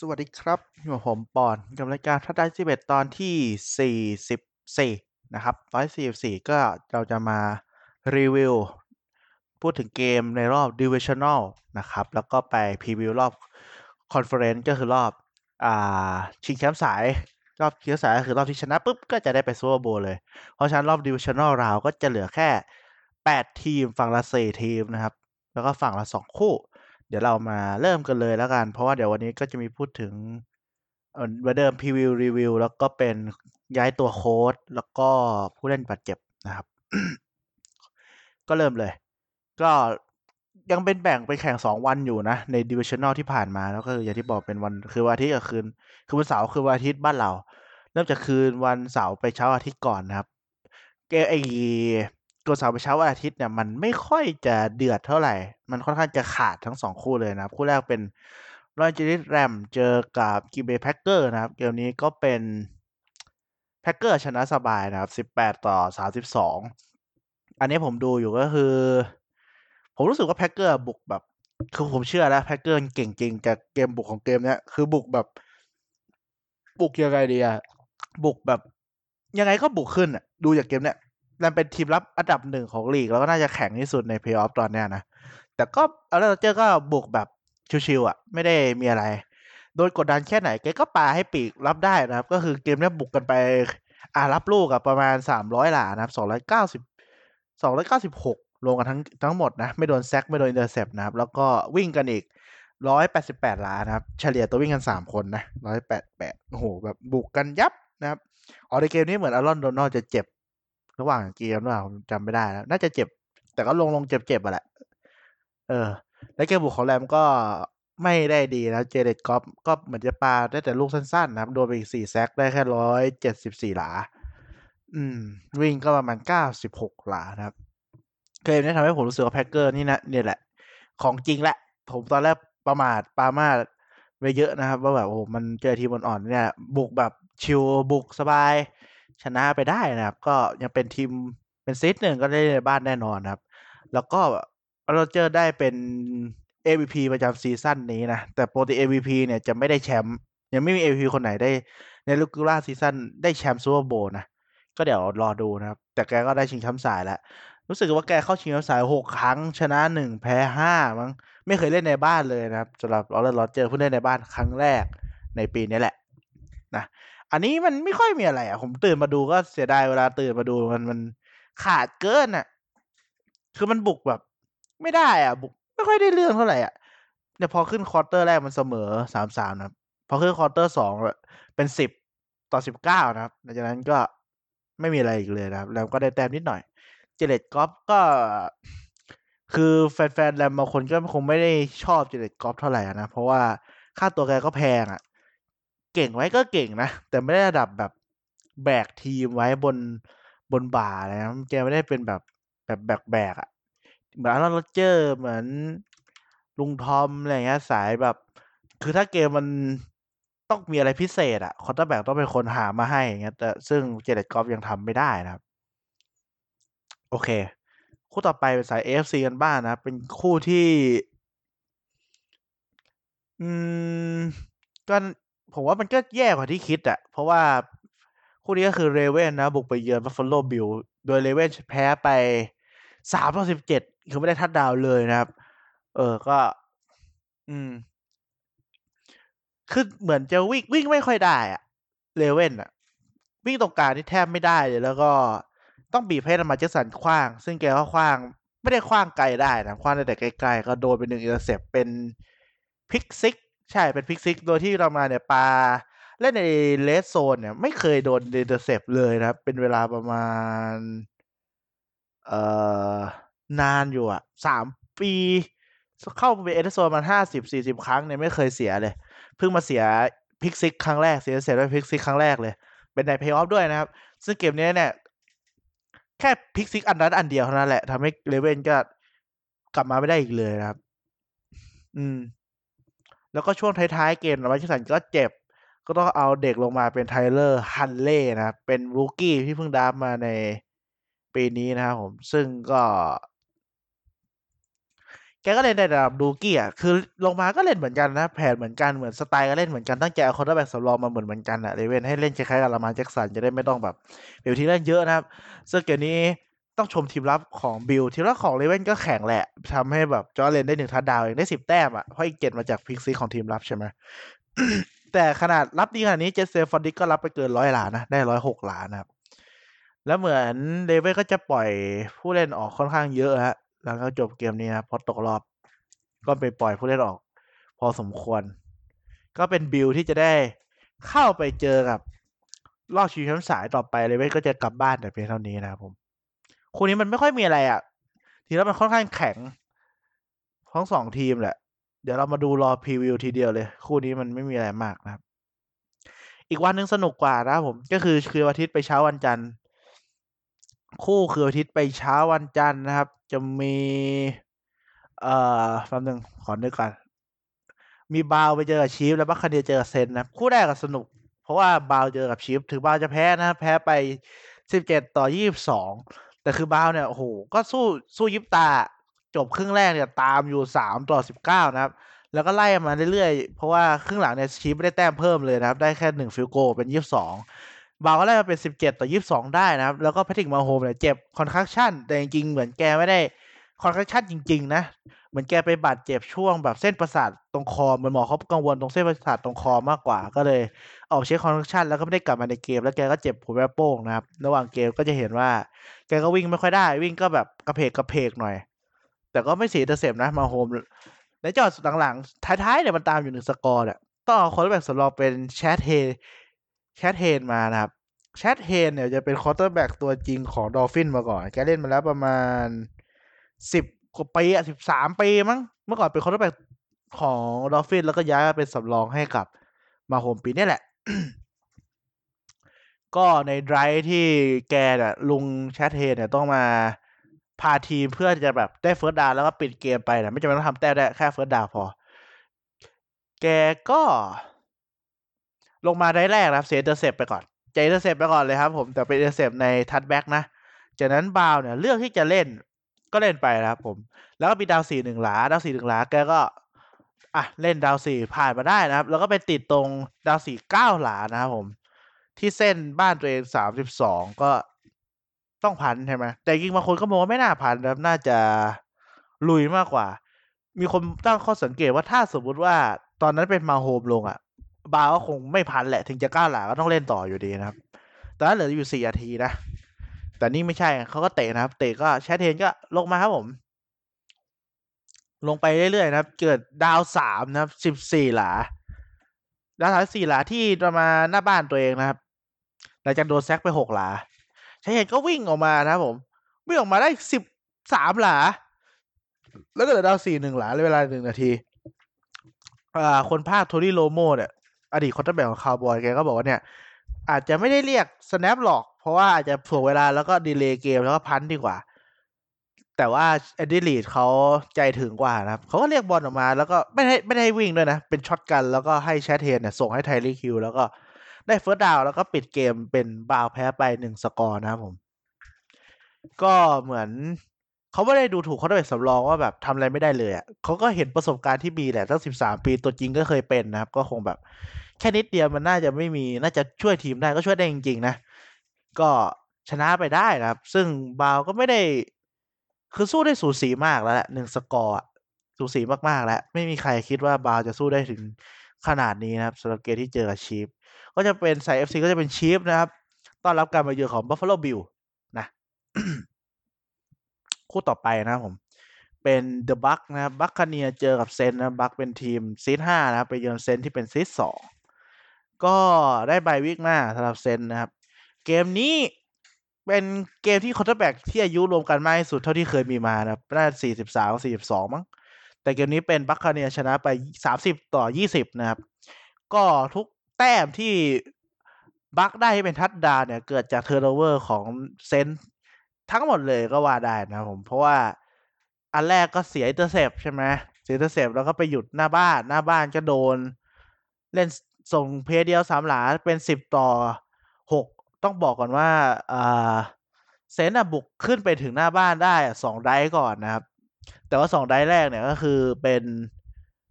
สวัสดีครับอยู่กับผมปอนกับรายการทัดได้11ตอนที่44นะครับ144ก็เราจะมารีวิวพูดถึงเกมในรอบ Divisional นะครับแล้วก็ไปพรีวิวรอบ Conference ก็คือรอบชิงแชมป์สายรอบชิงแชมป์สายก็คือรอบที่ชนะปุ๊บก็จะได้ไปซูเปอร์โบว์เลยเพราะฉะนั้นรอบ Divisional Round ก็จะเหลือแค่8ทีมฝั่งละ4ทีมนะครับแล้วก็ฝั่งละ2คู่เดี๋ยวเรามาเริ่มกันเลยแล้วกันเพราะว่าเดี๋ยววันนี้ก็จะมีพูดถึงเดิมพรีวิวรีวิวแล้วก็เป็นย้ายตัวโค้ชแล้วก็ผู้เล่นบาดเจ็บนะครับ ก็เริ่มเลยก็ยังเป็นแบ่งเป็นแข่ง2วันอยู่นะใน Divisional ที่ผ่านมาแล้วก็อย่างที่บอกเป็นวันคือวันอาทิตย์กับคืนคือวันเสาร์คือวันอาทิตย์บ้านเราเริ่มจากคืนวันเสาร์ไปเช้าอาทิตย์ก่อนนะครับไอ้ตัวเสาร์ไปเช้าวันอาทิตย์เนี่ยมันไม่ค่อยจะเดือดเท่าไหร่มันค่อนข้างจะขาดทั้ง2คู่เลยนะครับคู่แรกเป็นรอยัลเจนิสแรมเจอกับกิเบย์แพ็คเกอร์นะครับเกมนี้ก็เป็นแพ็คเกอร์ชนะสบายนะครับ18-32อันนี้ผมดูอยู่ก็คือผมรู้สึกว่าแพ็คเกอร์บุกแบบคือผมเชื่อแล้วแพ็คเกอร์เก่งจริงจากเกมบุกของเกมเนี้ยคือบุกแบบบุกยังไงดีอะบุกแบบยังไงก็บุกขึ้นอะดูจากเกมเนี้ยนั่นเป็นทีมรับอันดับ1ของลีกแล้วก็น่าจะแข็งที่สุดในเพลย์ออฟตอนนี้นะแต่ก็อาร์เรนเจอร์ก็บุกแบบชิวๆอ่ะไม่ได้มีอะไรโดนกดดันแค่ไหนแกก็ปาให้ปีกรับได้นะครับก็คือเกมนี้บุกกันไปรับลูกอ่ะประมาณ300หลานะครับ296ลงกันทั้งหมดนะไม่โดนแซกไม่โดนอินเตอร์เซปนะครับแล้วก็วิ่งกันอีก188หลานะครับเฉลี่ยตัววิ่งกัน3คนนะ188โอ้โหแบบบุกกันยับนะครับอ๋อในเกมนี้เหมือนอารอนโดนัลจะเจ็บระหว่างเกมด้วยผมจำไม่ได้แล้วน่าจะเจ็บแต่ก็ลงเจ็บอ่ะแหละแล้วเกมบุกของแรมก็ไม่ได้ดีนะเจเดดกอล์ฟก็เหมือนจะปาได้แต่ลูกสั้นๆนะครับโดนไปอีก4แซกได้แค่174หลาวิ่งก็ประมาณ96หลานะครับเกมนี้ทำให้ผมรู้สึกว่าแพ็คเกอร์นี่นะเนี่ยแหละของจริงแหละผมตอนแรกประมาทไปเยอะนะครับว่าแบบโอ้มันเจอทีมอ่อนๆเนี่ยบุกแบบชิลบุกสบายชนะไปได้นะครับก็ยังเป็นทีมเป็นซีดหนึ่งก็ได้ในบ้านแน่นอนครับแล้วก็โรเจอร์ได้เป็น MVP ประจำซีซั่นนี้นะแต่ปกติ MVP เนี่ยจะไม่ได้แชมป์ยังไม่มี MVP คนไหนได้ในลูกล่าซีซั่นได้แชมป์ซูเปอร์โบว์นะก็เดี๋ยวรอดูนะครับแต่แกก็ได้ชิงแชมป์สายแล้วรู้สึกว่าแกเข้าชิงแชมป์สาย6ครั้งชนะ1แพ้5มั้งไม่เคยเล่นในบ้านเลยนะครับสำหรับโรเจอร์เพิ่งเล่นในบ้านครั้งแรกในปีนี้แหละนะอันนี้มันไม่ค่อยมีอะไรอ่ะผมตื่นมาดูก็เสียดายเวลาตื่นมาดูมันขาดเกินอ่ะคือมันบุกแบบไม่ได้อ่ะบุกไม่ค่อยได้เรื่องเท่าไหร่อ่ะเนี่ยพอขึ้นควอเตอร์แรกมันเสมอ 3-3 นะครับพอขึ้นควอเตอร์2เป็น 10-19 นะครับหลังจากนั้นก็ไม่มีอะไรอีกเลยนะครับแล้วก็ได้แต้มนิดหน่อยเจเรดกอล์ฟก็คือแฟนๆแรมบางคนก็คงไม่ได้ชอบเจเรดกอล์ฟเท่าไหร่นะเพราะว่าค่าตัวแกก็แพงอ่ะเก่งไว้ก็เก่งนะแต่ไม่ได้ระดับแบบแบกทีมไว้บนบ่านะแกไม่ได้เป็นแบบแบกอ่ะเหมือนอารอนโรเจอร์เหมือนลุงทอมอะไรเงี้ยสายแบบคือถ้าเกมมันต้องมีอะไรพิเศษอ่ะควอเตอร์แบ็กต้องเป็นคนหามาให้อย่างเงี้ยแต่ซึ่งเจเรดกอล์ฟยังทำไม่ได้นะครับโอเคคู่ต่อไปเป็นสาย AFC กันบ้าง นะเป็นคู่ที่ก็ผมว่ามันก็แย่กว่าที่คิดอ่ะเพราะว่าคู่นี้ก็คือเรเว่นนะบุกไปเยือนบัฟฟาโลบิลโดยเรเว่นแพ้ไป 3-17 คือไม่ได้ทัชดาวน์เลยนะครับก็คือเหมือนจะวิ่งไม่ค่อยได้อ่ะเรเว่นอ่ะวิ่งตรงกลางนี่แทบไม่ได้เลยแล้วก็ต้องบีบให้มาเจสันขว้างซึ่งแกก็ขว้างไม่ได้ขว้างไกลได้นะขว้างได้แต่ไกลๆก็โดนไป1อินเตอร์เซปเป็นพิกซิกใช่เป็นพิกซิกโดยที่เรามาเนี่ยปาเล่นในเลสโซนเนี่ยไม่เคยโดนอินเตอร์เซปเลยนะครับเป็นเวลาประมาณนานอยู่อ่ะ3ปีเข้าไปเอเดโซนมา50-40 ครั้งเนี่ยไม่เคยเสียเลยเพิ่งมาเสียพิกซิกครั้งแรกเสียเสร็จด้วยพิกซิกครั้งแรกเลยเป็นในเพลย์ออฟด้วยนะครับซึ่งเกมนี้เนี่ยแค่พิกซิกอันนั้นอันเดียวเท่านั้นแหละทำให้เลเว่นก็กลับมาไม่ได้อีกเลยนะครับแล้วก็ช่วงท้ายๆเกมนะมัชชันก็เจ็บก็ต้องเอาเด็กลงมาเป็นไทเลอร์ฮันเล่นะครับเป็นรูกี้ที่เพิ่งดราฟมาในปีนี้นะครับผมซึ่งก็แก ก็เล่นในระดับดูกี้อ่ะคือลงมาก็เล่นเหมือนกันนะแผนเหมือนกันเหมือนสไตล์ก็เล่นเหมือนกันตั้งใจเอาคอร์เนอร์แบ็กสำรองมาเหมือนกันอ่ะเลเว่นให้เล่นคล้ายๆกับลามาร์แจ็คสันจะได้ไม่ต้องแบบเบลที่เล่นเยอะนะครับซึ่งเกมนี้ต้องชมทีมรับของบิลทีมรับของเลเว่นก็แข็งแหละทำให้แบบจอร์เลนได้1 ทัชดาวน์เองได้10 แต้มอ่ะเพราะอีก7มาจากพิกซี่ของทีมรับใช่ไหม แต่ขนาดรับดีขนาดนี้เจสเซฟอนดิกก็รับไปเกิน100หลานะได้106หลานะครับแล้วเหมือนเลเว่นก็จะปล่อยผู้เล่นออกค่อนข้างเยอะฮะแล้วก็จบเกมนี้นะพอตกรอบก็ไปปล่อยผู้เล่นออกพอสมควรก็เป็นบิลที่จะได้เข้าไปเจอกับรอบชิงแชมป์สายต่อไปเลเว่นก็จะกลับบ้านแต่เพียงเท่านี้นะครับผมคู่นี้มันไม่ค่อยมีอะไรอ่ะทีแล้วมันค่อนข้างแข็งทั้งสองทีมแหละเดี๋ยวเรามาดูรอพรีวิวทีเดียวเลยคู่นี้มันไม่มีอะไรมากนะครับอีกวันนึงสนุกกว่านะผมก็คือคืนอาทิตย์ไปเช้าวันจันทร์คู่คืนอาทิตย์ไปเช้าวันจันทร์นะครับจะมีแป๊บนึงขอนึกก่อนมีบาวไปเจอกับชีฟแล้วบัคคาเนียเจอกับเซนนะคู่แรกก็สนุกเพราะว่าบาวเจอกับชีฟถึงบาวจะแพ้นะแพ้ไป17-22แต่คือบาวเนี่ยโอ้โหก็สู้ยิบตาจบครึ่งแรกเนี่ยตามอยู่3-19นะครับแล้วก็ไล่มาเรื่อยๆเพราะว่าครึ่งหลังเนี่ยชีฟไม่ได้แต้มเพิ่มเลยนะครับได้แค่1ฟิลโกเป็น22บาวก็ไล่มาเป็น17-22ได้นะครับแล้วก็แพทริกมาโฮมเนี่ยเจ็บคอนคัสชั่นแต่จริงๆเหมือนแกไม่ได้คอนคัสชั่นจริงๆนะเหมือนแกไปบาดเจ็บช่วงแบบเส้นประสาทตรงคอมันหมอเขากังวลตรงเส้นประสาทตรงคอมากกว่าก็เลยออกเช็คคอนคัสชั่นแล้วก็ไม่ได้กลับมาในเกมแล้วแกก็เจ็บหัวแม่โป้งนะครับระหว่างเกมก็จะเห็นว่าแกก็วิ่งไม่ค่อยได้วิ่งก็แบบกระเพกหน่อยแต่ก็ไม่เสียเตะเสพนะมาโฮมในจอดหลังๆท้ายๆเนี่ยมันตามอยู่1สกอร์เนี่ยต้องเอาคอร์เตอร์แบ็กสำรองเป็นแชทเฮนมานะครับแชทเฮนเนี่ยจะเป็นคอร์เตอร์แบ็กตัวจริงของดอลฟินมาก่อนแกเล่นมาแล้วประมาณ10 กว่าปีอ่ะ13 ปีมั้งเมื่อก่อนเป็นคอร์เตอร์แบ็กของดอลฟินแล้วก็ย้ายมาเป็นสำรองให้กับมาโฮมปีนี่แหละ ก็ในไดรฟ์ที่แกเนี่ยลุงแชทเฮนเนี่ยต้องมาพาทีมเพื่อจะแบบได้เฟิร์สดาวน์แล้วก็ปิดเกมไปนะไม่จำเป็นต้องทำแต้มได้แค่เฟิร์สดาวน์พอแกก็ลงมาได้แรกนะครับเซนเตอร์เซฟไปก่อนใจเตอร์เซฟไปก่อนเลยครับผมแต่เป็นเตอร์เซฟในทัชแบ็กนะจากนั้นบาวเนี่ยเลือกที่จะเล่นก็เล่นไปนะครับผมแล้วก็มีดาว4-1หลาดาว4-1หลาแกก็อ่ะเล่นดาว4ผ่านมาได้นะครับแล้วก็ไปติดตรงดาว4-9หลานะครับผมที่เส้นบ้านตัวเอง32ก็ต้องพันใช่ไหมแต่จริงบางคนก็มองว่าไม่น่าพันนะครับน่าจะลุยมากกว่ามีคนตั้งข้อสังเกตว่าถ้าสมมติว่าตอนนั้นเป็นมาโฮมลงอ่ะบาวก็คงไม่พันแหละถึงจะก้าวหลาก็ต้องเล่นต่ออยู่ดีนะครับตอนนั้นเหลืออยู่4 นาทีนะแต่นี่ไม่ใช่เขาก็เตะนะครับเตะก็แชทเทนก็ลงมาครับผมลงไปเรื่อยๆนะครับเกิดดาว3นะครับ14หลาดาว4หลาที่มาหน้าบ้านตัวเองนะครับหลังจากโดนแซกไป6หลาแชทเทนก็วิ่งออกมานะครับผมวิ่งออกมาได้13หลาแล้วก็เหลือดาว4-1หลาในเวลา1 นาทีคนภาคโทนี่โลโมเนี่ยอดีตคอร์เตอร์แบ็กของคาวบอยแกก็บอกว่าเนี่ยอาจจะไม่ได้เรียก snap หรอกเพราะว่าอาจจะถ่วงเวลาแล้วก็ดีเลย์เกมแล้วก็พันดีกว่าแต่ว่าเอ็ดดี้ลีดเขาใจถึงกว่านะครับเขาก็เรียกบอลออกมาแล้วก็ไม่ให้วิ่งด้วยนะเป็นช็อตกันแล้วก็ให้แชทเฮนเนี่ยส่งให้ไทลี่คิวแล้วก็ได้เฟิร์สดาวน์แล้วก็ปิดเกมเป็นบาวแพ้ไป1สกอร์นะครับผมก็เหมือนเขาไม่ได้ดูถูกเขาได้เป็นสำรองว่าแบบทำอะไรไม่ได้เลยอ่ะเขาก็เห็นประสบการณ์ที่มีแหละตั้ง13 ปีตัวจริงก็เคยเป็นนะครับก็คงแบบแค่นิดเดียวมันน่าจะไม่มีน่าจะช่วยทีมได้ก็ช่วยได้จริงๆนะก็ชนะไปได้นะครับซึ่งบาวก็ไม่ได้คือสู้ได้สูสีมากแล้วแหละ1สกอร์สูสีมากๆแล้วไม่มีใครคิดว่าบาวจะสู้ได้ถึงขนาดนี้นะครับสำหรับเกมที่เจอกับชีฟก็จะเป็นสาย FC ก็จะเป็นชีฟนะครับต้อนรับการมาเยือนของ Buffalo Bill นะ คู่ต่อไปนะครับผมเป็น The Buck นะครับ Buccaneer เจอกับเซนนะ Buck เป็นทีมซีด5นะครับไปเยือนเซนที่เป็นซีด2ก็ได้บายวีคหน้าสำหรับเซนนะครับเกมนี้เป็นเกมที่คอร์เตอร์แบ็กที่อายุรวมกันมากที่สุดเท่าที่เคยมีมานะครับน่าจะ43-42มั้งแต่เกมนี้เป็น Buccaneer ชนะไป30-20นะครับก็ทุกแต้มที่บัคได้ให้เป็นทัชดาวน์เนี่ยเกิดจากเทิร์นโอเวอร์ของเซนทั้งหมดเลยก็ว่าได้นะครับผมเพราะว่าอันแรกก็เสียอินเตอร์เซปใช่ไหมเสียอินเตอร์เซปแล้วก็ไปหยุดหน้าบ้านก็โดนเล่นส่งเพลย์เดียว3หลาเป็น10-6ต้องบอกก่อนว่าเซนบุกขึ้นไปถึงหน้าบ้านได้2ไดฟ์ก่อนนะครับ แต่ว่า2ไดร์แรกเนี่ยก็คือเป็น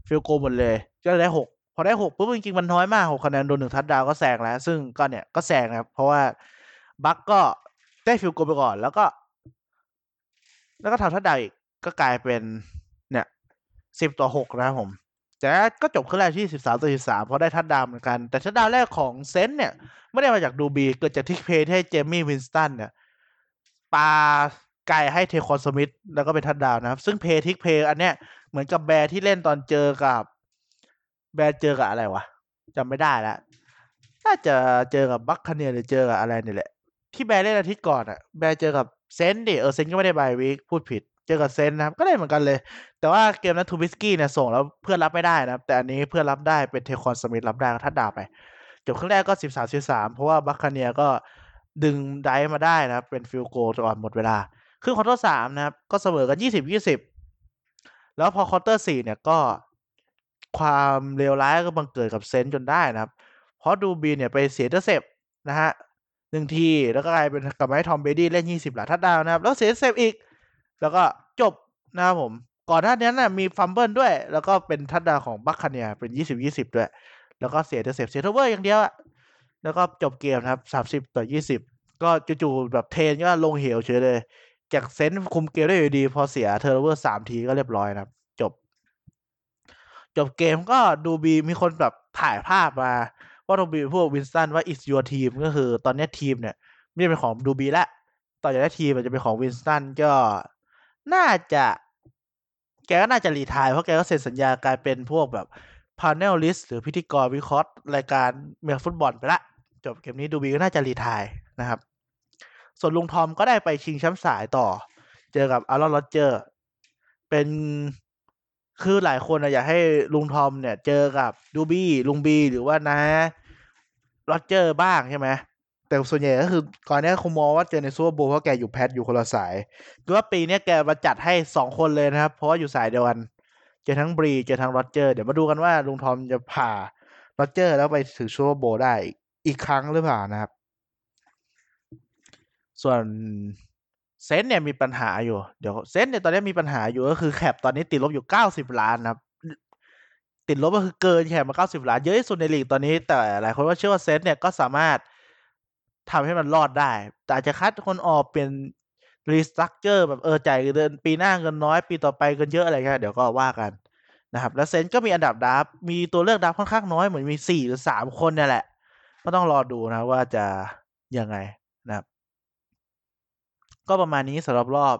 ฟิลโกหมดเลยก็ได้6พอได้6ปุ๊บจริงๆมันน้อยมาก6คะแนนโดน1ทัชดาวน์ก็แซงแล้วซึ่งก็เนี่ยก็แซงนะครับเพราะว่าบัคก็ได้ฟิลโกไปก่อนแล้วก็ทำทัชดาวน์อีกก็กลายเป็นเนี่ย10-6นะครับผมแต่ก็จบครึ่งแรกที่13-13เพราะได้ทัชดาวน์เหมือนกันแต่ทัชดาวน์แรกของเซนต์เนี่ยไม่ได้มาจากดูบีเกิดจากทิกเพย์ให้เจมี่วินสตันเนี่ยปาไกลให้เทคอนสมิธแล้วก็เป็นทัชดาวน์นะครับซึ่งเพย์ทิกเพย์อันเนี้ยเหมือนกับแบร์ที่เล่นตอนเจอกับอะไรวะจำไม่ได้แล้วน่าจะเจอกับบัคคาเนียร์หรือเจอกับอะไรนี่แหละที่แบร์เล่นอาทิตย์ก่อนอ่ะแบร์เจอกับเซนต์ดิเซนต์ก็ไม่ได้บายวีคพูดผิดเจอกับเซนต์นะครับก็ได้เหมือนกันเลยแต่ว่าเกมนั้นทูบิสกี้เนี่ยส่งแล้วเพื่อนรับไม่ได้นะครับแต่อันนี้เพื่อนรับได้เป็นเทคอนสมิธรับได้ก็ทัชดาวน์ไปจบครึ่งแรกก็13-13เพราะว่าบัคคาเนียร์ก็ดึงไดฟ์มาได้นะครับเป็นฟิลโกก่อนหมดเวลาครึ่งควอเตอร์3นะครับก็เสมอกัน 20-20 แล้วพอควอเตอร์4เนี่ยก็ความเลวร้ายก็บังเกิดกับเซนต์จนได้นะครับเพราะดูบีเนี่ยไปเสียเตอร์เซฟนะฮะ1ทีแล้วก็กลายเป็นกลับมาให้ทอมเบดี้เล่น20หลาทัชดาวน์นะครับแล้วเสียเตอร์เซฟอีกแล้วก็จบนะครับผมก่อนหน้านี้น่ะมีฟัมเบิลด้วยแล้วก็เป็นทัชดาวน์ของบัคคาเนียร์เป็น 20-20 ด้วยแล้วก็เสียเตอร์เซฟเซตเวอร์อย่างเดียวแล้วก็จบเกมนะครับ 30-20 ก็จู่ๆแบบเทนก็ลงเหวเฉยเลยจากเซนคุมเกมได้อยู่ดีพอเสียเทอร์โนเวอร์3ทีก็เรียบร้อยนะครับจบเกมก็ดูบีมีคนแบบถ่ายภาพมาว่าดูบีพวกวินสตันว่า it's your team ก็คือตอนนี้ทีมเนี่ยไม่ได้เป็นของดูบีละต่อจากนี้ทีมมันจะเป็นของวินสตันก็น่าจะแกก็น่าจะรีไทร์เพราะแกก็เซ็นสัญญากลายเป็นพวกแบบ panelist หรือพิธีกรวิเคราะห์รายการเมืองฟุตบอลไปละจบเกมนี้ดูบีก็น่าจะรีไทร์นะครับส่วนลุงทอมก็ได้ไปชิงแชมป์สายต่อเจอกับอาร์รอน โรเจอร์เป็นคือหลายคนอยากให้ลุงทอมเนี่ยเจอกับดูบี้ลุงบีหรือว่านะโรเจอร์บ้างใช่ไหมแต่ส่วนใหญ่ก็คือก่อนนี้คงมองว่าเจอในซูเปอร์โบว์เพราะแกอยู่แพทอยู่คนละสายคือว่าปีนี้แกมาจัดให้2คนเลยนะครับเพราะว่าอยู่สายเดียวกันเจอทั้งบรีเจอทั้งโรเจอร์เดี๋ยวมาดูกันว่าลุงทอมจะผ่าโรเจอร์แล้วไปถึงซูเปอร์โบว์ได้อีกครั้งหรือเปล่านะครับส่วนเซนเนี่ยมีปัญหาอยู่เดี๋ยวเซนเนี่ยตอนนี้มีปัญหาอยู่ก็คือแคปตอนนี้ติดลบอยู่90 ล้านนะครับติดลบก็คือเกินแคปมา90 ล้านเยอะที่สุดในลีกตอนนี้แต่หลายคนว่าเชื่อว่าเซนเนี่ยก็สามารถทำให้มันรอดได้แต่อาจจะคัดคนออกเป็นรีสตรัคเจอร์แบบจ่ายเดือนปีหน้าเงินน้อยปีต่อไปเงินเยอะอะไรเงี้ยเดี๋ยวก็ว่ากันนะครับแล้วเซนก็มีอันดับดราฟมีตัวเลือกดราฟค่อนข้างน้อยเหมือนมี4 หรือ 3คนเนี่ยแหละก็ต้องรอดูนะว่าจะยังไงนะครับก็ประมาณนี้สำหรับรอบ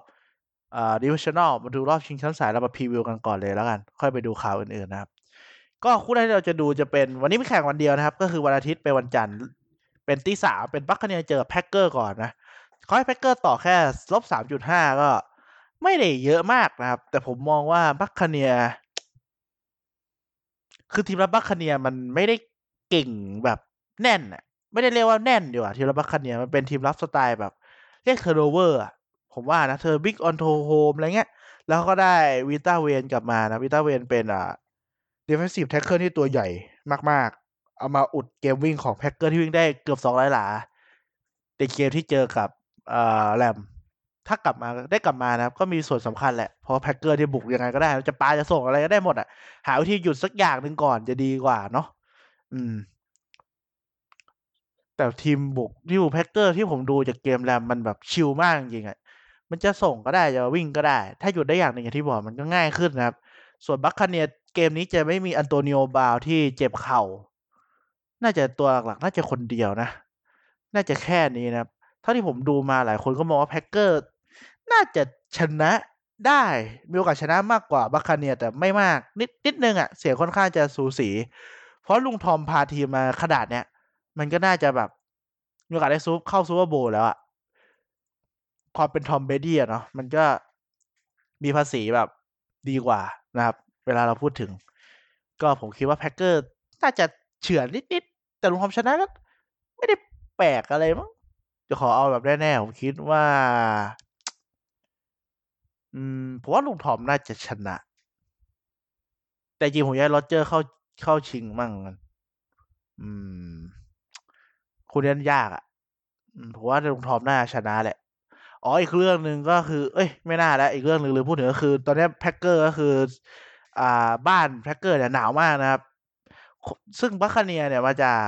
Divisional มาดูรอบชิงแชมป์สายเรามาพรีวิวกันก่อนเลยแล้วกันค่อยไปดูข่าวอื่นๆนะครับก็คู่แรกที่เราจะดูจะเป็นวันนี้มีแข่งวันเดียวนะครับก็คือวันอาทิตย์ไปวันจันทร์เป็นตีสามเป็นบัคคาเนียร์เจอแพ็คเกอร์ก่อนนะขอให้แพ็คเกอร์ต่อแค่ -3.5 ก็ไม่ได้เยอะมากนะครับแต่ผมมองว่าบัคคาเนียร์คือทีมรับบัคคาเนียร์มันไม่ได้เก่งแบบแน่นอ่ะไม่ได้เรียกว่าแน่นดีกว่าทีมรับบัคคาเนียร์มันเป็นทีมรับสไตล์แบบเรียกเทอร์โนเวอร์ผมว่านะเธอบิ๊กออนโทโฮมอะไรเงี้ยแล้วก็ได้วิต้าเวนกลับมานะวิต้าเวนเป็นdefensive tackle ที่ตัวใหญ่มากๆเอามาอุดเกมวิ่งของแพ็คเกอร์ที่วิ่งได้เกือบ200หลาในเกมที่เจอกับแรมถ้ากลับมาได้กลับมานะครับก็มีส่วนสำคัญแหละเพราะแพ็คเกอร์ที่บุกยังไงก็ได้จะปาจะส่งอะไรก็ได้หมดอ่ะหาวิธีหยุดสักอย่างนึงก่อนจะดีกว่าเนาะแต่ทีมบุกที่แพ็คเกอร์ที่ผมดูจากเกมแรมมันแบบชิลมากจริงๆอ่ะมันจะส่งก็ได้จะวิ่งก็ได้ถ้าหยุดได้อย่างหนึ่งอย่างที่บอกมันก็ง่ายขึ้นนะครับส่วนบัคคาเนียร์เกมนี้จะไม่มีอันโตนิโอบาวที่เจ็บเข่าน่าจะตัวหลักๆน่าจะคนเดียวนะน่าจะแค่นี้นะครับเท่าที่ผมดูมาหลายคนก็มองว่าแพ็คเกอร์น่าจะชนะได้มีโอกาสชนะมากกว่าบัคคาเนียร์แต่ไม่มากนิดนึงอ่ะเสียค่อนข้างจะสูสีเพราะลุงทอมพาทีมมาขนาดเนี้ยมันก็น่าจะแบบมีโอกาสได้เข้าซูเปอร์โบว์แล้วอะความเป็นทอมเบดี้อะเนาะมันก็มีภาษีแบบดีกว่านะครับเวลาเราพูดถึงก็ผมคิดว่าแพ็คเกอร์น่าจะเฉือนนิดๆแต่ลุงทอมชนะแล้วไม่ได้แปลกอะไรมั้งจะขอเอาแบบแน่ๆผมคิดว่าผมว่าลุงทอมน่าจะชนะแต่จริงผมอยากให้โรเจอร์เข้าชิงมั่งคู่นี้ยากอ่ะผมว่าลุงทอมน่าชนะแหละ อ๋ออีกเรื่องนึงก็คือเอ้ยไม่น่าแล้วอีกเรื่องนึงลืมพูดถึงก็คือตอนนี้แพ็คเกอร์ก็คือบ้านแพ็คเกอร์เนี่ยหนาวมากนะครับซึ่งบัคคาเนียเนี่ยมาจาก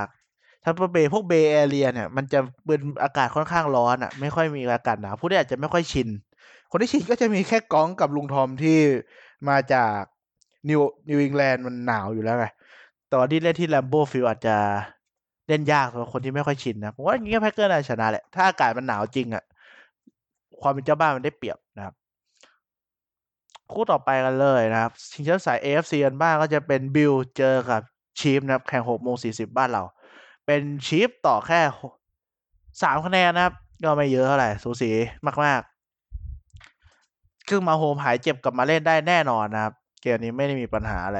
ทัมปาเบย์พวกเบย์แอเรียเนี่ยมันจะเป็นอากาศค่อนข้างร้อนอ่ะไม่ค่อยมีอากาศหนาวผู้ที่อาจจะไม่ค่อยชินคนที่ชินก็จะมีแค่ก้องกับลุงทอมที่มาจากนิวอิงแลนด์มันหนาวอยู่แล้วไงแต่ว่าที่เล่นที่แลมโบ้ฟิลด์อาจจะเล่นยากสำหรับคนที่ไม่ค่อยชินนะผมว่าอย่างนี้แพ็คเกอร์น่าชนะแหละถ้าอากาศมันหนาวจริงอ่ะความเป็นเจ้าบ้านมันได้เปรียบนะครับคู่ต่อไปกันเลยนะครับชิงแชมป์สาย AFC กันบ้างก็จะเป็นบิลเจอกับชีฟนะครับแข่ง 18:40 บ้านเราเป็นชีฟต่อแค่3คะแนนนะครับก็ไม่เยอะเท่าไหร่สูสีมากๆคือมาโฮมหายเจ็บกลับมาเล่นได้แน่นอนนะครับเกมนี้ไม่ได้มีปัญหาอะไร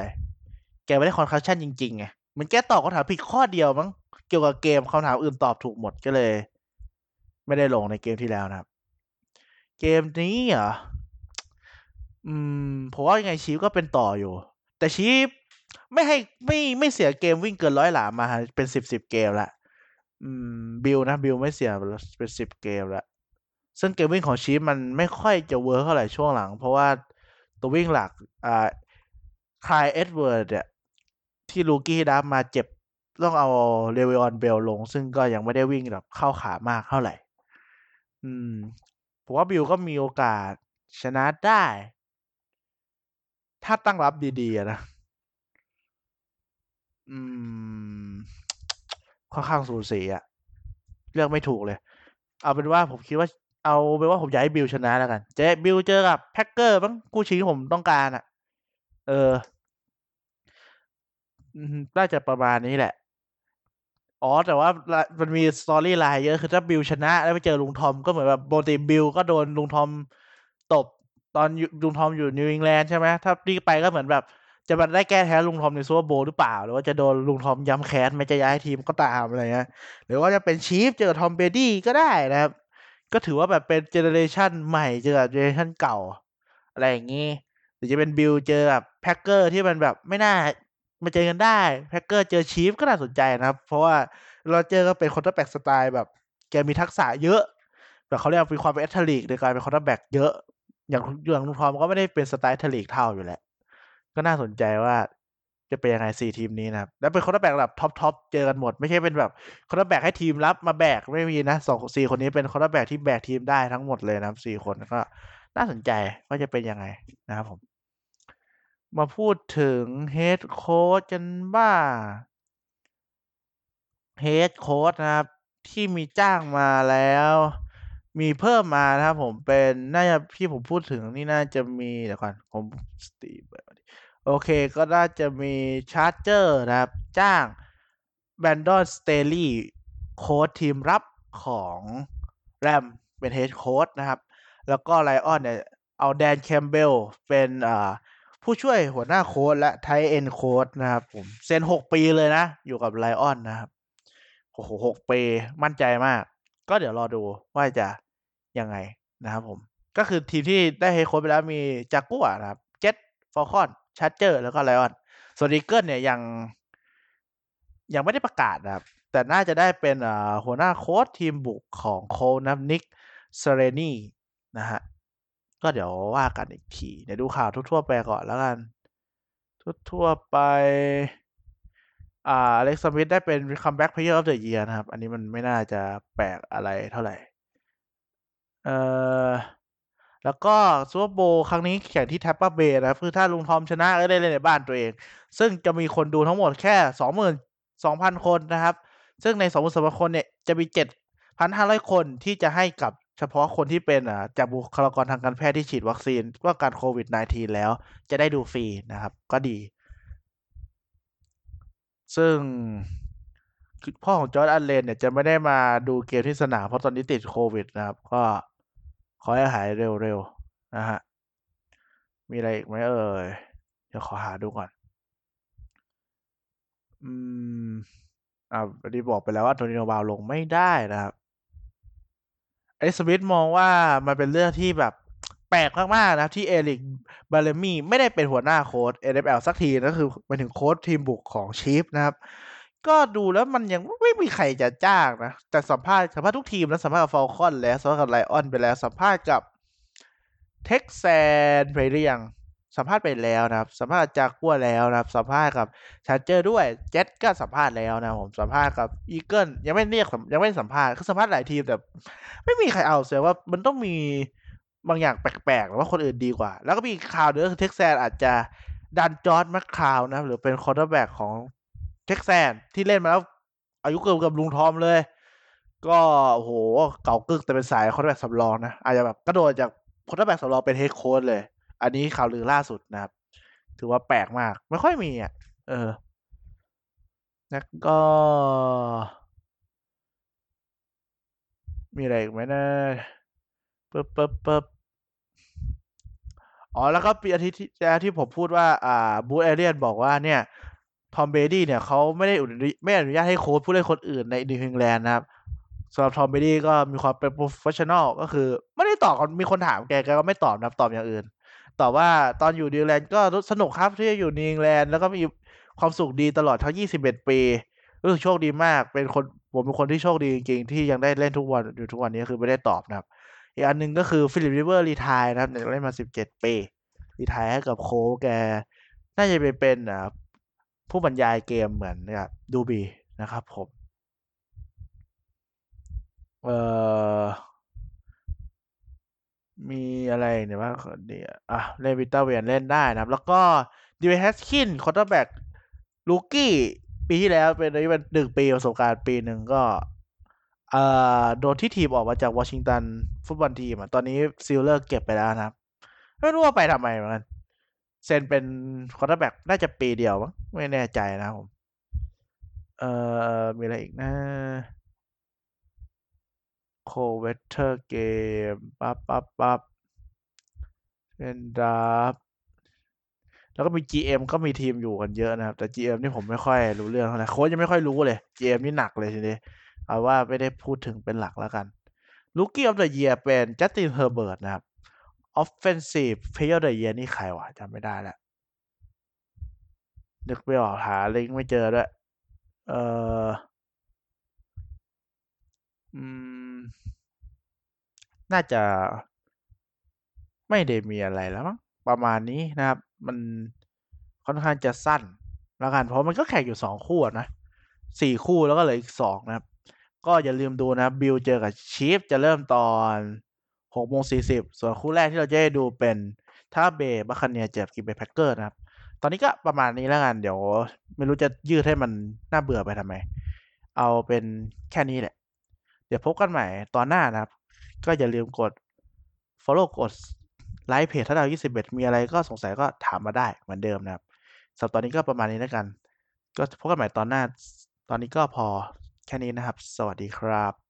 แกไม่ได้คอนคัสชั่นจริงๆไงมันแกตอบคำถามผิดข้อเดียวมั้งเกี่ยวกับเกมคำถามอื่นตอบถูกหมดก็เลยไม่ได้ลงในเกมที่แล้วนะครับเกมนี้เหรอผมว่ายังไงชีฟก็เป็นต่ออยู่แต่ชีฟไม่เสียเกมวิ่งเกิน100หลามาเป็น10เกมละบิลไม่เสียเป็น10เกมละซึ่งเกมวิ่งของชีฟมันไม่ค่อยจะเวิร์คเท่าไหร่ช่วงหลังเพราะว่าตัววิ่งหลักคลายเอ็ดเวิร์ดเนี่ยที่ลูกี้ดับมาเจ็บต้องเอาเรวิออนเบลลงซึ่งก็ยังไม่ได้วิ่งแบบเข้าขามากเท่าไหร่ผมว่าบิลก็มีโอกาสชนะได้ถ้าตั้งรับดีๆนะค่อนข้างสูสีอ่ะเลือกไม่ถูกเลยเอาเป็นว่าผมอยากให้บิลชนะแล้วกันเจ๊บิลเจอกับแพ็คเกอร์บ้างคู่ชิงที่ผมต้องการอ่ะน่าจะประมาณนี้แหละอ๋อแต่ว่ามันมีสตอรี่ไลน์เยอะคือถ้าบิลชนะแล้วไปเจอลุงทอมก็เหมือนแบบปกติบิลก็โดนลุงทอมตบตอนลุงทอมอยู่นิวอิงแลนด์ใช่ไหมถ้าดีไปก็เหมือนแบบจะมาได้แก้แค้นลุงทอมในซูเปอร์โบว์หรือเปล่าหรือว่าจะโดนลุงทอมย้ำแค้นไม่จะย้ายทีมก็ตามอะไรเงี้ยหรือว่าจะเป็นชีฟเจอทอมเบดี้ก็ได้นะครับก็ถือว่าแบบเป็นเจเนเรชันใหม่เจอเจเนเรชันเก่าอะไรอย่างงี้หรือจะเป็นบิลเจอแบบแพ็คเกอร์ที่มันแบบไม่น่ามาเจอกันได้แพ็คเกอร์เจอชีฟก็น่าสนใจนะครับเพราะว่าเราเจอก็เป็นคอร์เตอร์แบ็กสไตล์แบบแกมีทักษะเยอะแบบเขาเรียกมีความเป็นแอทลีตในการเป็นคอร์เตอร์แบ็กเยอะอย่างลุงทอมก็ไม่ได้เป็นสไตล์แอทลีตเท่าอยู่แล้วก็น่าสนใจว่าจะเป็นยังไง4ทีมนี้นะครับแล้วเป็นคอร์เตอร์แบ็กแบบท็อปๆเจอกันหมดไม่ใช่เป็นแบบคอร์เตอร์แบ็กให้ทีมรับมาแบกไม่มีนะ2 4คนนี้เป็นคอร์เตอร์แบ็กที่แบกทีมได้ทั้งหมดเลยนะครับ4คนก็น่าสนใจว่าจะเป็นยังไงนะครับผมมาพูดถึงเฮดโค้ชกันบ้างเฮดโค้ชนะครับที่มีจ้างมาแล้วมีเพิ่มมานะครับผมเป็นน่าจะที่ผมพูดถึงนี่น่าจะมีเดี๋ยวก่อนผมโอเคก็น่าจะมีชาร์จเจอร์นะครับจ้างแบรนดอนสเตลลี่โค้ชทีมรับของแรมเป็นเฮดโค้ชนะครับแล้วก็ไลออนเนี่ยเอาแดนแคมเบลเป็นผู้ช่วยหัวหน้าโค้ชและไทเอ็นโค้ชนะครับผมเซ็น6ปีเลยนะอยู่กับไลออนนะครับโอ้โห6ปีมั่นใจมากก็เดี๋ยวรอดูว่าจะยังไงนะครับผมก็คือทีมที่ได้เฮดโค้ชไปแล้วมีจากกัวนะครับเจ็ทฟอลคอนชาร์เจอร์แล้วก็ไลออนส่วนอีเกิลเนี่ยยังไม่ได้ประกาศนะครับแต่น่าจะได้เป็นหัวหน้าโค้ชทีมบุกของโค้ชนะครับนิกเซเรนีนะฮะก็เดี๋ยวว่ากันอีกทีเดี๋ยวดูข่าวทั่วๆไปก่อนแล้วกันทั่วๆไปอเล็กซ์ สมิธได้เป็นคัมแบ็กเพลเยอร์ออฟเดอะเยียร์นะครับอันนี้มันไม่น่าจะแปลกอะไรเท่าไหร่แล้วก็ซูเปอร์โบว์ครั้งนี้แข่งที่แทมปาเบย์นะครับคือถ้าลุงทอมชนะก็ได้เล่นในบ้านตัวเองซึ่งจะมีคนดูทั้งหมดแค่ 22,000 คนนะครับซึ่งใน 22,000 คนเนี่ยจะมี 7,500 คนที่จะให้กับเฉพาะคนที่เป็นจากบุคลากรทางการแพทย์ที่ฉีดวัคซีนป้องกันโควิด -19 แล้วจะได้ดูฟรีนะครับก็ดีซึ่งพ่อของจอร์จอัลเลนเนี่ยจะไม่ได้มาดูเกมที่สนามเพราะตอนนี้ติดโควิดนะครับก็ขอให้หายเร็วๆนะฮะมีอะไรอีกไหมเดี๋ยวขอหาดูก่อนอันนี้บอกไปแล้วว่าโทนิโนบาวลงไม่ได้นะครับไอ้สมิธมองว่ามันเป็นเรื่องที่แบบแปลกมากๆนะที่เอริกบาเลมี่ไม่ได้เป็นหัวหน้าโค้ช NFL สักทีนะคือเป็นถึงโค้ชทีมบุกของชีฟนะครับ ก็ดูแล้วมันยังไม่มีใครจะจ้างนะแต่สัมภาษณ์ทุกทีมนะสัมภาษณ์กับ Falcon แล้วสัมภาษณ์กับ Lion ไปแล้วสัมภาษณ์กับ Texan ไปหรือยังสัมภาษณ์ไปแล้วนะครับสัมภาษณ์จากกัวแล้วนะครับสัมภาษณ์กับ Charger ด้วย Jet ก็สัมภาษณ์แล้วนะผมสัมภาษณ์กับ Eagle ยังไม่สัมภาษณ์คือสัมภาษณ์หลายทีมแต่ไม่มีใครเอาเสียว่ามันต้องมีบางอย่างแปลกๆหรือว่าคนอื่นดีกว่าแล้วก็มีข่าวเด้อ Texan อาจจะดันจอร์จแมคคาวนะหรือเป็นคอร์เนอร์แบ็กของเท็กซันที่เล่นมาแล้วอายุเกือบลุงทอมเลยก็โอ้โหเก่ากึกแต่เป็นสายคอร์เนอร์แบ็กสำรองนะอาจจะแบบกระโดดจากคอร์เนอร์แบ็กสำรองเป็นเฮดโค้ชเลยอันนี้ข่าวลือล่าสุดนะครับถือว่าแปลกมากไม่ค่อยมีอ่ะแล้วก็มีอะไรอีกไหมนะอ๋อแล้วก็ปีอาทิตย์ที่ผมพูดว่าบูธเอเรียนบอกว่าเนี่ยทอมเบดี้เนี่ยเขาไม่อนุญาตให้โค้ชผู้เล่นคนอื่นในนิวอิงแลนด์นะครับสำหรับทอมเบดี้ก็มีความเป็นโปรเฟสชันนอลก็คือไม่ได้ตอบมีคนถามแกก็ไม่ตอบนะตอบอย่างอื่นตอบว่าตอนอยู่นิวอิงแลนด์ก็สนุกครับที่อยู่นิวอิงแลนด์แล้วก็มีความสุขดีตลอดทั้ง21ปีรู้สึกโชคดีมากผมเป็นคนที่โชคดีจริงๆที่ยังได้เล่นทุกวันอยู่ทุกวันนี้คือไม่ได้ตอบนะครับอีกอันนึงก็คือฟิลิปริเวอร์รีไทร์นะครับเล่นมา17ปีรีไทร์ให้กับโค้ชแกน่าจะเป็นผู้บรรยายเกมเหมือนกับดูบีนะครับผมมีอะไรเนี่ยว่าเล่นวิตเตอร์เวียนเล่นได้นะครับแล้วก็ดิเวย์แฮสคินคอร์เตอร์แบ็กลูกี้ปีที่แล้วเป็น1ปีประสบการณ์ปีหนึ่งก็โดนที่ทีมออกมาจากวอชิงตันฟุตบอลทีมตอนนี้ซีลเลอร์เก็บไปแล้วนะครับไม่รู้ว่าไปทำไมเหมือนกันเซนเป็นคอร์เนอร์แบ็กน่าจะปีเดียวมั้งไม่แน่ใจนะผมมีอะไรอีกนะโคเวตเตอร์เกมปั๊บเป็นดราฟแล้วก็มี GM ก็มีทีมอยู่กันเยอะนะครับแต่ GM นี่ผมไม่ค่อยรู้เรื่องเท่าไหร่โค้ชยังไม่ค่อยรู้เลย GM นี่หนักเลยทีนี้เอาว่าไม่ได้พูดถึงเป็นหลักแล้วกัน Rookie of the Year เป็น Justin Herbert นะครับ Offensive Player of the Year นี่ใครวะจำไม่ได้แล้วนึกไม่ออกหาลิงก์ไม่เจอด้วยน่าจะไม่ได้มีอะไรแล้วมั้งประมาณนี้นะครับมันค่อนข้างจะสั้นแล้วกันเพราะมันก็แข่งอยู่2คู่นะ4คู่แล้วก็เหลืออีก2นะครับก็อย่าลืมดูนะบิลเจอกับชีฟจะเริ่มตอน 6:40 ส่วนคู่แรกที่เราจะได้ดูเป็นท่าเบย์บัคคาเนียร์เจอกับกินเบย์แพ็คเกอร์นะครับตอนนี้ก็ประมาณนี้แล้วกันเดี๋ยวไม่รู้จะยืดให้มันน่าเบื่อไปทำไมเอาเป็นแค่นี้แหละเดี๋ยวพบกันใหม่ตอนหน้านะครับก็อย่าลืมกด follow กดไลค์เพจท่าดาว21มีอะไรก็สงสัยก็ถามมาได้เหมือนเดิมนะครับสำหรับตอนนี้ก็ประมาณนี้แล้วกันก็พบกันใหม่ตอนหน้าตอนนี้ก็พอแค่นี้นะครับสวัสดีครับ